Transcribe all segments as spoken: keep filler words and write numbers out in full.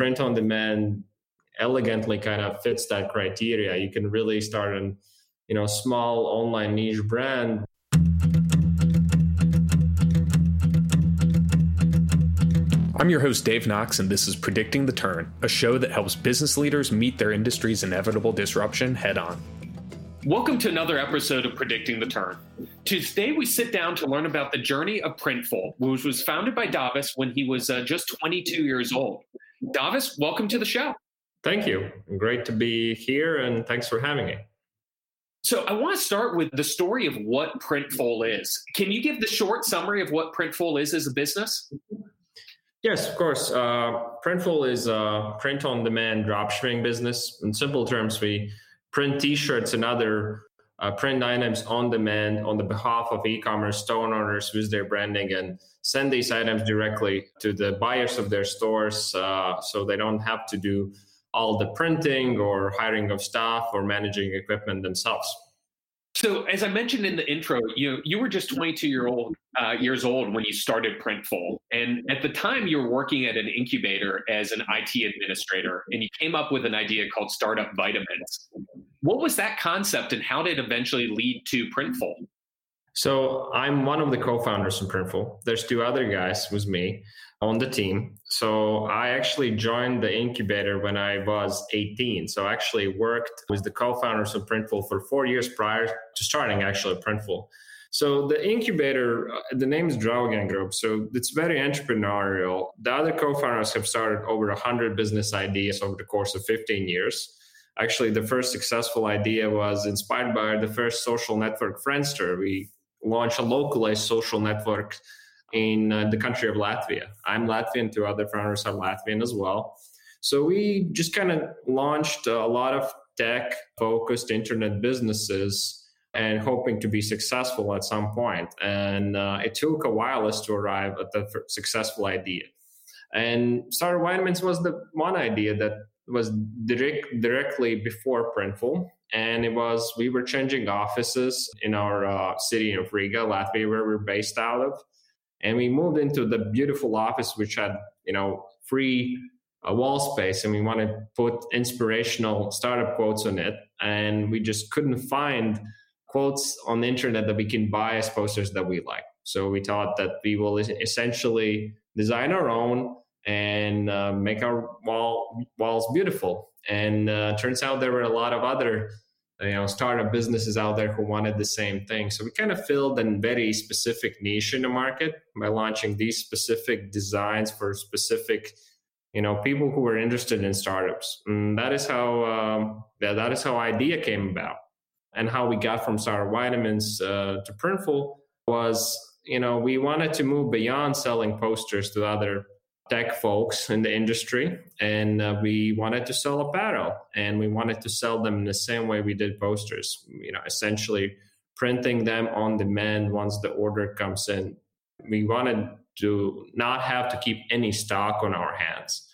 print on demand elegantly kind of fits that criteria. You can really start an, you know, small online niche brand. I'm your host, Dave Knox, and this is Predicting the Turn, a show that helps business leaders meet their industry's inevitable disruption head on. Welcome to another episode of Predicting the Turn. Today, we sit down to learn about the journey of Printful, which was founded by Davis when he was uh, just twenty-two years old. Davis, welcome to the show. Thank you. Great to be here, and thanks for having me. So I want to start with the story of what Printful is. Can you give the short summary of what Printful is as a business? Yes, of course. Uh, Printful is a print-on-demand dropshipping business. In simple terms, we print T-shirts and other uh, print items on demand on the behalf of e-commerce store owners with their branding, and send these items directly to the buyers of their stores, uh, so they don't have to do all the printing or hiring of staff or managing equipment themselves. So as I mentioned in the intro, you you were just twenty-two year old, uh, years old when you started Printful. And at the time, you were working at an incubator as an I T administrator, and you came up with an idea called Startup Vitamins. What was that concept, and how did it eventually lead to Printful? So I'm one of the co-founders in Printful. There's two other guys with me on the team. So I actually joined the incubator when I was eighteen. So I actually worked with the co-founders of Printful for four years prior to starting actually Printful. So the incubator, the name is Dragon Group. So it's very entrepreneurial. The other co-founders have started over one hundred business ideas over the course of fifteen years. Actually, the first successful idea was inspired by the first social network, Friendster. We launched a localized social network in uh, the country of Latvia. I'm Latvian, two other founders are Latvian as well. So we just kind of launched a lot of tech-focused internet businesses and hoping to be successful at some point. And uh, it took a while us to arrive at the f- successful idea. And Startup Vitamins was the one idea that was direct, directly before Printful. And it was, we were changing offices in our uh, city of Riga, Latvia, where we're based out of. And we moved into the beautiful office, which had, you know, free uh, wall space. And we wanted to put inspirational startup quotes on it. And we just couldn't find quotes on the internet that we can buy as posters that we like. So we thought that we will essentially design our own and uh, make our wall walls beautiful. And uh, turns out there were a lot of other, you know, startup businesses out there who wanted the same thing. So we kind of filled a very specific niche in the market by launching these specific designs for specific, you know, people who were interested in startups. And that is how um, yeah, that is how idea came about, and how we got from Startup Vitamins uh, to Printful was, you know, we wanted to move beyond selling posters to other tech folks in the industry, and uh, we wanted to sell apparel, and we wanted to sell them in the same way we did posters, you know, essentially printing them on demand once the order comes in. We wanted to not have to keep any stock on our hands.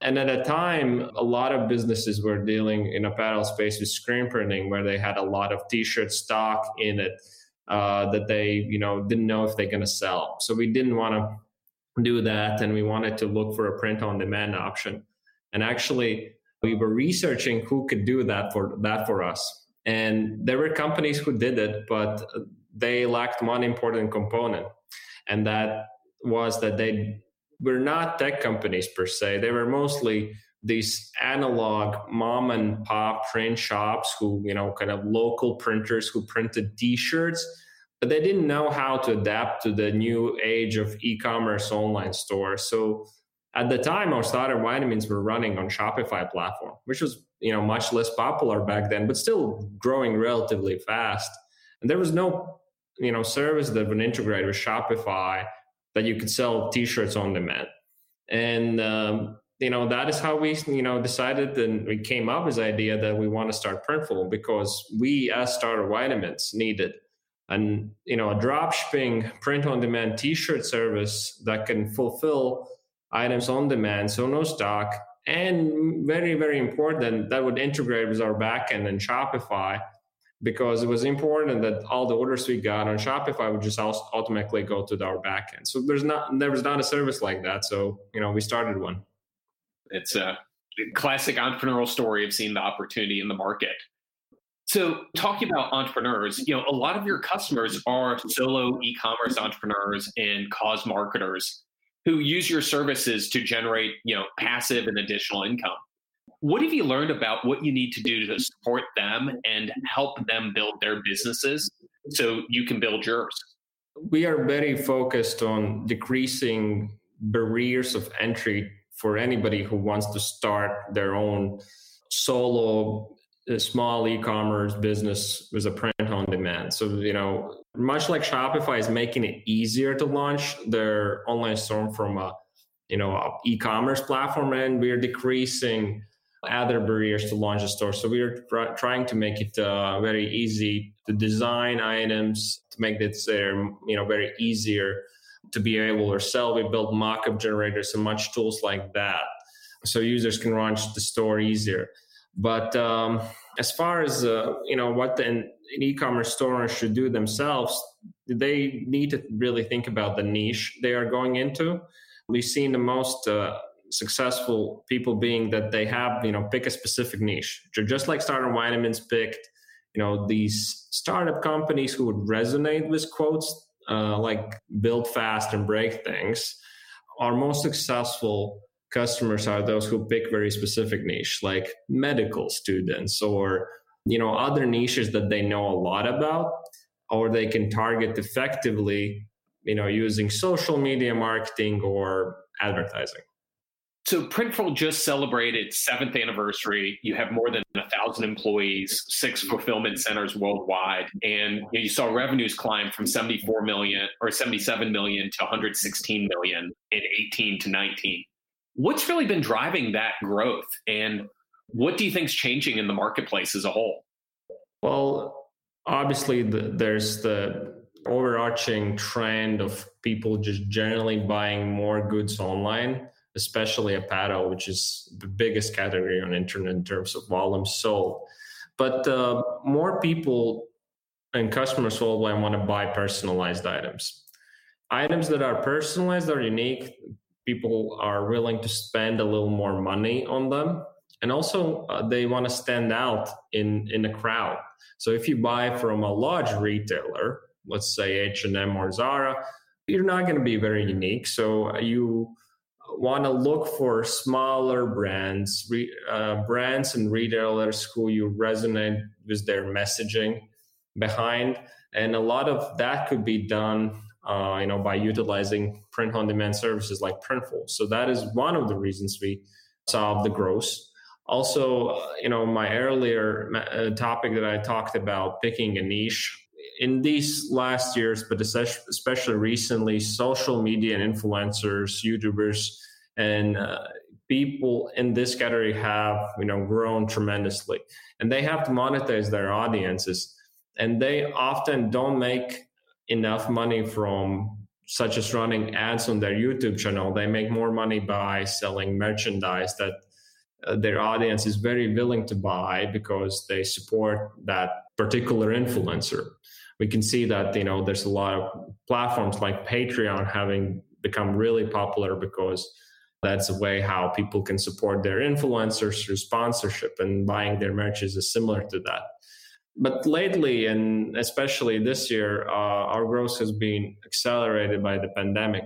And at a time, a lot of businesses were dealing in apparel space with screen printing, where they had a lot of T-shirt stock in it uh, that they, you know, didn't know if they're going to sell. So we didn't want to do that, and we wanted to look for a print-on-demand option. And actually, we were researching who could do that for that for us. And there were companies who did it, but they lacked one important component, and that was that they were not tech companies per se. They were mostly these analog mom and pop print shops who, you know, kind of local printers who printed T-shirts. But they didn't know how to adapt to the new age of e-commerce online stores. So at the time, our Startup Vitamins were running on Shopify platform, which was, you know, much less popular back then, but still growing relatively fast. And there was no, you know, service that would integrate with Shopify that you could sell T-shirts on demand. And, um, you know, that is how we, you know, decided, and we came up with the idea that we want to start Printful, because we as Startup Vitamins needed and, you know, a dropshipping print-on-demand T-shirt service that can fulfill items on demand, so no stock, and very, very important, that would integrate with our backend and Shopify, because it was important that all the orders we got on Shopify would just automatically go to our backend. So there's not there was not a service like that. So, you know, we started one. It's a classic entrepreneurial story of seeing the opportunity in the market. So talking about entrepreneurs, you know, a lot of your customers are solo e-commerce entrepreneurs and cause marketers who use your services to generate, you know, passive and additional income. What have you learned about what you need to do to support them and help them build their businesses so you can build yours? We are very focused on decreasing barriers of entry for anybody who wants to start their own solo uh, small e-commerce business with a print on demand. So, you know, much like Shopify is making it easier to launch their online store from a, you know, a e-commerce platform, and we're decreasing other barriers to launch a store. So we are tr- trying to make it uh, very easy to design items, to make it uh, you know very easier to be able to sell. We build mock-up generators and much tools like that, so users can launch the store easier. But um, as far as uh, you know, what the, an e-commerce store should do themselves, they need to really think about the niche they are going into. We've seen the most Uh, successful people being that they have, you know, pick a specific niche. Just like Startup Vitamins picked, you know, these startup companies who would resonate with quotes uh, like build fast and break things. Our most successful customers are those who pick very specific niche, like medical students or, you know, other niches that they know a lot about, or they can target effectively, you know, using social media marketing or advertising. So Printful just celebrated its seventh anniversary. You have more than one thousand employees, six fulfillment centers worldwide, and you saw revenues climb from seventy-four million or seventy-seven million to one hundred sixteen million in eighteen to nineteen. What's really been driving that growth, and what do you think is changing in the marketplace as a whole? Well, obviously, the, there's the overarching trend of people just generally buying more goods online, especially apparel, which is the biggest category on internet in terms of volume sold. But uh, more people and customers worldwide want to buy personalized items. Items that are personalized are unique. People are willing to spend a little more money on them. And also uh, they want to stand out in, in a crowd. So if you buy from a large retailer, let's say H and M or Zara, you're not going to be very unique. So you want to look for smaller brands, re, uh, brands and retailers who you resonate with their messaging behind. And a lot of that could be done, uh, you know, by utilizing print-on-demand services like Printful. So that is one of the reasons we saw the growth. Also, you know, my earlier topic that I talked about, picking a niche. In these last years, but especially recently, social media and influencers, YouTubers, and uh, people in this category have, you know, grown tremendously. And they have to monetize their audiences. And they often don't make enough money from such as running ads on their YouTube channel. They make more money by selling merchandise that uh, their audience is very willing to buy because they support that particular influencer. We can see that, you know, there's a lot of platforms like Patreon having become really popular because that's a way how people can support their influencers through sponsorship, and buying their merches is similar to that. But lately, and especially this year, uh, our growth has been accelerated by the pandemic.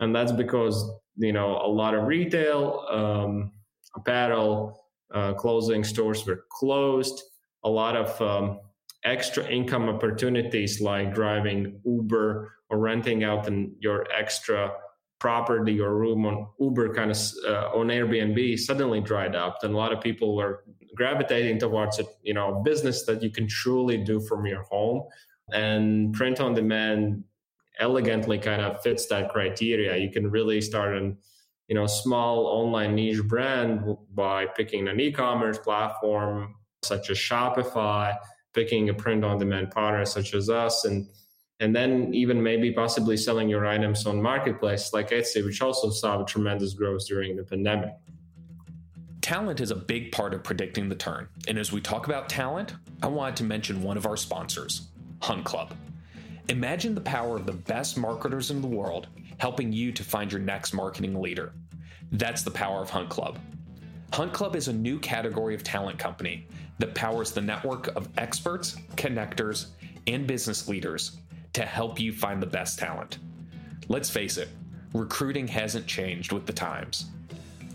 And that's because, you know, a lot of retail, um, apparel, uh, clothing stores were closed. A lot of um, extra income opportunities like driving Uber or renting out an, your extra property or room on Uber kind of uh, on Airbnb suddenly dried up. And a lot of people were gravitating towards a, you know, business that you can truly do from your home. And print on demand elegantly kind of fits that criteria. You can really start an, you know, small online niche brand by picking an e-commerce platform such as Shopify, picking a print-on-demand partner such as us, and and then even maybe possibly selling your items on marketplace like Etsy, which also saw tremendous growth during the pandemic. Talent is a big part of predicting the turn. And as we talk about talent, I wanted to mention one of our sponsors, Hunt Club. Imagine the power of the best marketers in the world helping you to find your next marketing leader. That's the power of Hunt Club. Hunt Club is a new category of talent company that powers the network of experts, connectors, and business leaders to help you find the best talent. Let's face it, recruiting hasn't changed with the times.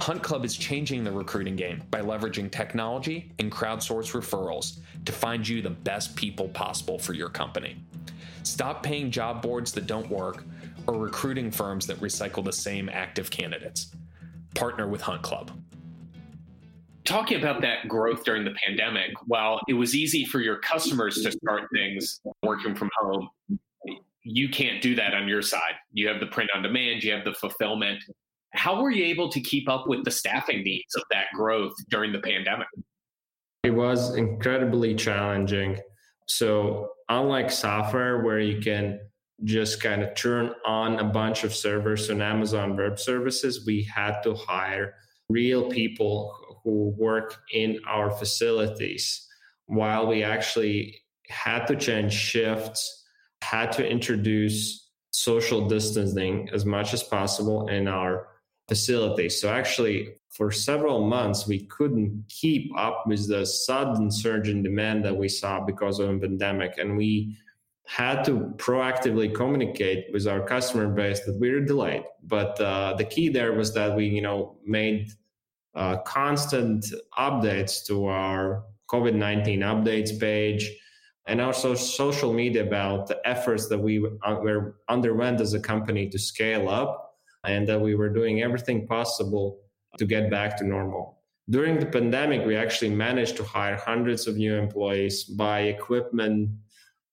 Hunt Club is changing the recruiting game by leveraging technology and crowdsource referrals to find you the best people possible for your company. Stop paying job boards that don't work or recruiting firms that recycle the same active candidates. Partner with Hunt Club. Talking about that growth during the pandemic, while it was easy for your customers to start things working from home, you can't do that on your side. You have the print on demand, you have the fulfillment. How were you able to keep up with the staffing needs of that growth during the pandemic? It was incredibly challenging. So unlike software where you can just kind of turn on a bunch of servers on Amazon Web Services, we had to hire real people who work in our facilities, while we actually had to change shifts, had to introduce social distancing as much as possible in our facilities. So actually, for several months, we couldn't keep up with the sudden surge in demand that we saw because of the pandemic. And we had to proactively communicate with our customer base that we were delayed. But uh, the key there was that we, you know, made Uh, constant updates to our COVID nineteen updates page and also social media about the efforts that we were underwent as a company to scale up, and that we were doing everything possible to get back to normal. During the pandemic, we actually managed to hire hundreds of new employees, buy equipment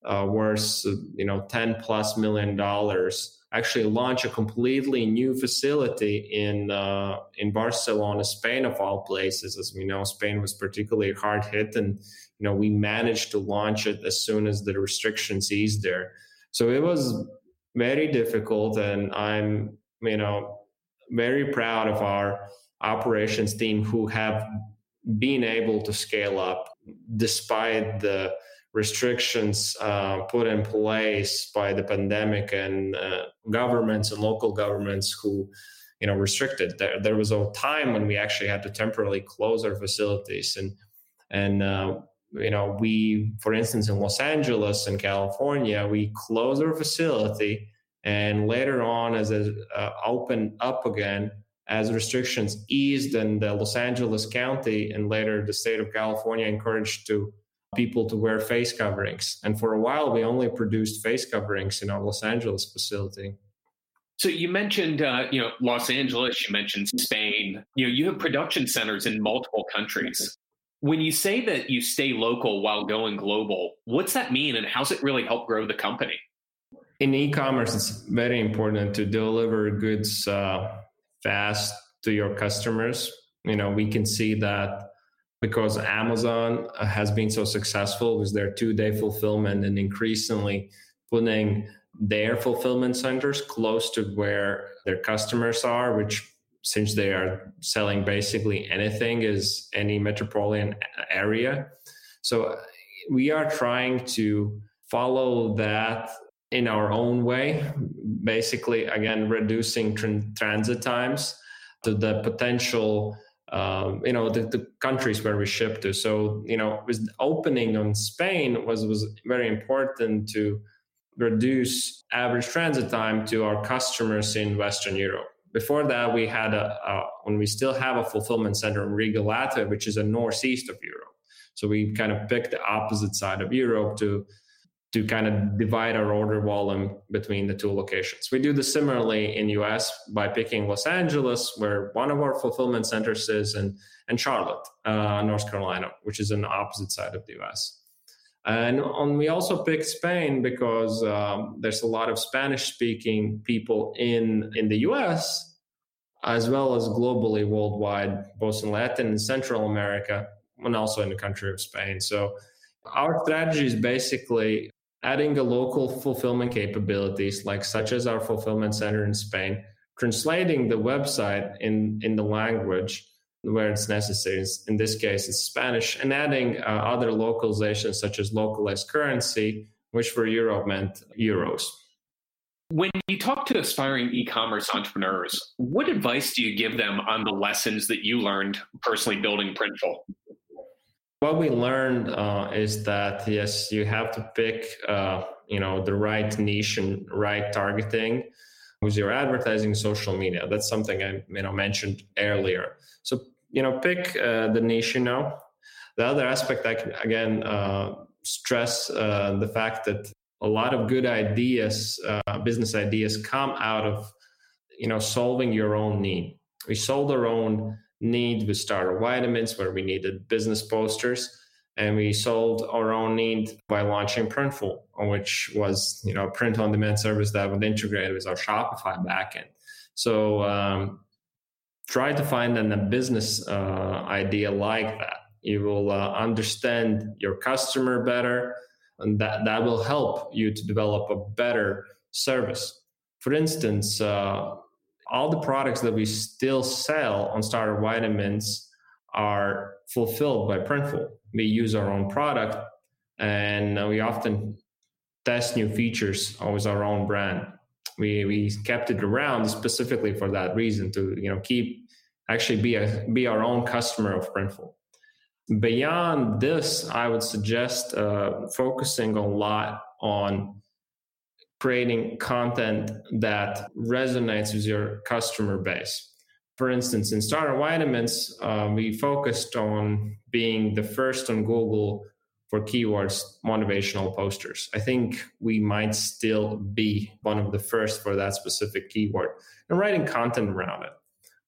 uh, worth, you know, ten plus million dollars. Actually launch a completely new facility in uh, in Barcelona, Spain, of all places. As we know, Spain was particularly hard hit, and you know we managed to launch it as soon as the restrictions eased there. So it was very difficult, and I'm you know very proud of our operations team who have been able to scale up despite the restrictions uh, put in place by the pandemic and uh, governments and local governments who, you know, restricted. There, there was a time when we actually had to temporarily close our facilities, and and uh, you know, we, for instance, in Los Angeles and California, we closed our facility, and later on, as it uh, opened up again, as restrictions eased, and the Los Angeles County and later the state of California encouraged to. people to wear face coverings. And for a while, we only produced face coverings in our Los Angeles facility. So you mentioned, uh, you know, Los Angeles, you mentioned Spain, you know, you have production centers in multiple countries. When you say that you stay local while going global, what's that mean? And how's it really help grow the company? In e-commerce, it's very important to deliver goods uh, fast to your customers. You know, we can see that because Amazon has been so successful with their two-day fulfillment and increasingly putting their fulfillment centers close to where their customers are, which, since they are selling basically anything, is any metropolitan area. So we are trying to follow that in our own way, basically, again, reducing tr- transit times to the potential Um, you know, the, the countries where we ship to. So, you know, with the opening on Spain was, was very important to reduce average transit time to our customers in Western Europe. Before that, we had a, a when we still have a fulfillment center in Riga, Latvia, which is a northeast of Europe. So we kind of picked the opposite side of Europe to to kind of divide our order volume between the two locations. We do this similarly in U S by picking Los Angeles, where one of our fulfillment centers is, and, and Charlotte, uh, North Carolina, which is on the opposite side of the U S. And on, we also picked Spain because um, there's a lot of Spanish-speaking people in, in the U S, as well as globally, worldwide, both in Latin and Central America, and also in the country of Spain. So our strategy is basically adding a local fulfillment capabilities, like such as our fulfillment center in Spain, translating the website in, in the language where it's necessary. In this case, it's Spanish, and adding uh, other localizations such as localized currency, which for Europe meant euros. When you talk to aspiring e-commerce entrepreneurs, what advice do you give them on the lessons that you learned personally building Printful? What we learned uh, is that, yes, you have to pick, uh, you know, the right niche and right targeting with your advertising, social media. That's something I you know mentioned earlier. So, you know, pick uh, the niche, you know. The other aspect I can, again, uh, stress uh, the fact that a lot of good ideas, uh, business ideas come out of, you know, solving your own need. We solved our own need with Startup Vitamins, where we needed business posters, and we solved our own need by launching Printful, which was, you know, a print-on-demand service that would integrate with our Shopify backend. So um, try to find an, a business uh, idea like that. You will uh, understand your customer better, and that, that will help you to develop a better service. For instance, uh, all the products that we still sell on Startup Vitamins are fulfilled by Printful. We use our own product, and we often test new features with our own brand. We we kept it around specifically for that reason, to you know keep actually be a, be our own customer of Printful. Beyond this, I would suggest uh, focusing a lot on creating content that resonates with your customer base. For instance, in Startup Vitamins, uh, we focused on being the first on Google for keywords, motivational posters. I think we might still be one of the first for that specific keyword, and writing content around it.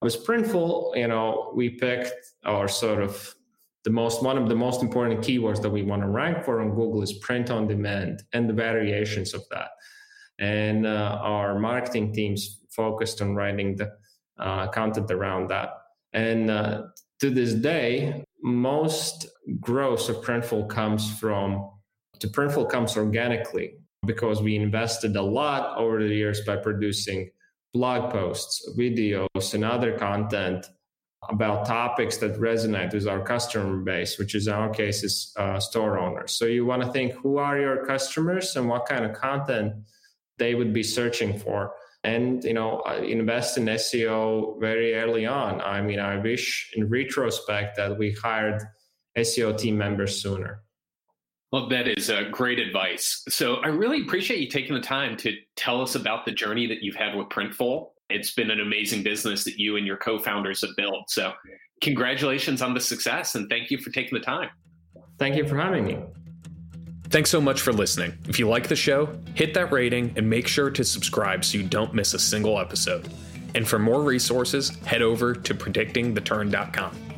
With Printful, you know, we picked our sort of The most one of the most important keywords that we want to rank for on Google is print on demand and the variations of that. And uh, our marketing teams focused on writing the uh, content around that. And uh, to this day, most growth of Printful comes from to Printful comes organically, because we invested a lot over the years by producing blog posts, videos, and other content about topics that resonate with our customer base, which is in our case is uh, store owners. So you want to think, who are your customers and what kind of content they would be searching for? And, you know, invest in S E O very early on. I mean, I wish in retrospect that we hired S E O team members sooner. Well, that is uh, great advice. So I really appreciate you taking the time to tell us about the journey that you've had with Printful. It's been an amazing business that you and your co-founders have built. So congratulations on the success, and thank you for taking the time. Thank you for having me. Thanks so much for listening. If you like the show, hit that rating and make sure to subscribe so you don't miss a single episode. And for more resources, head over to predicting the turn dot com.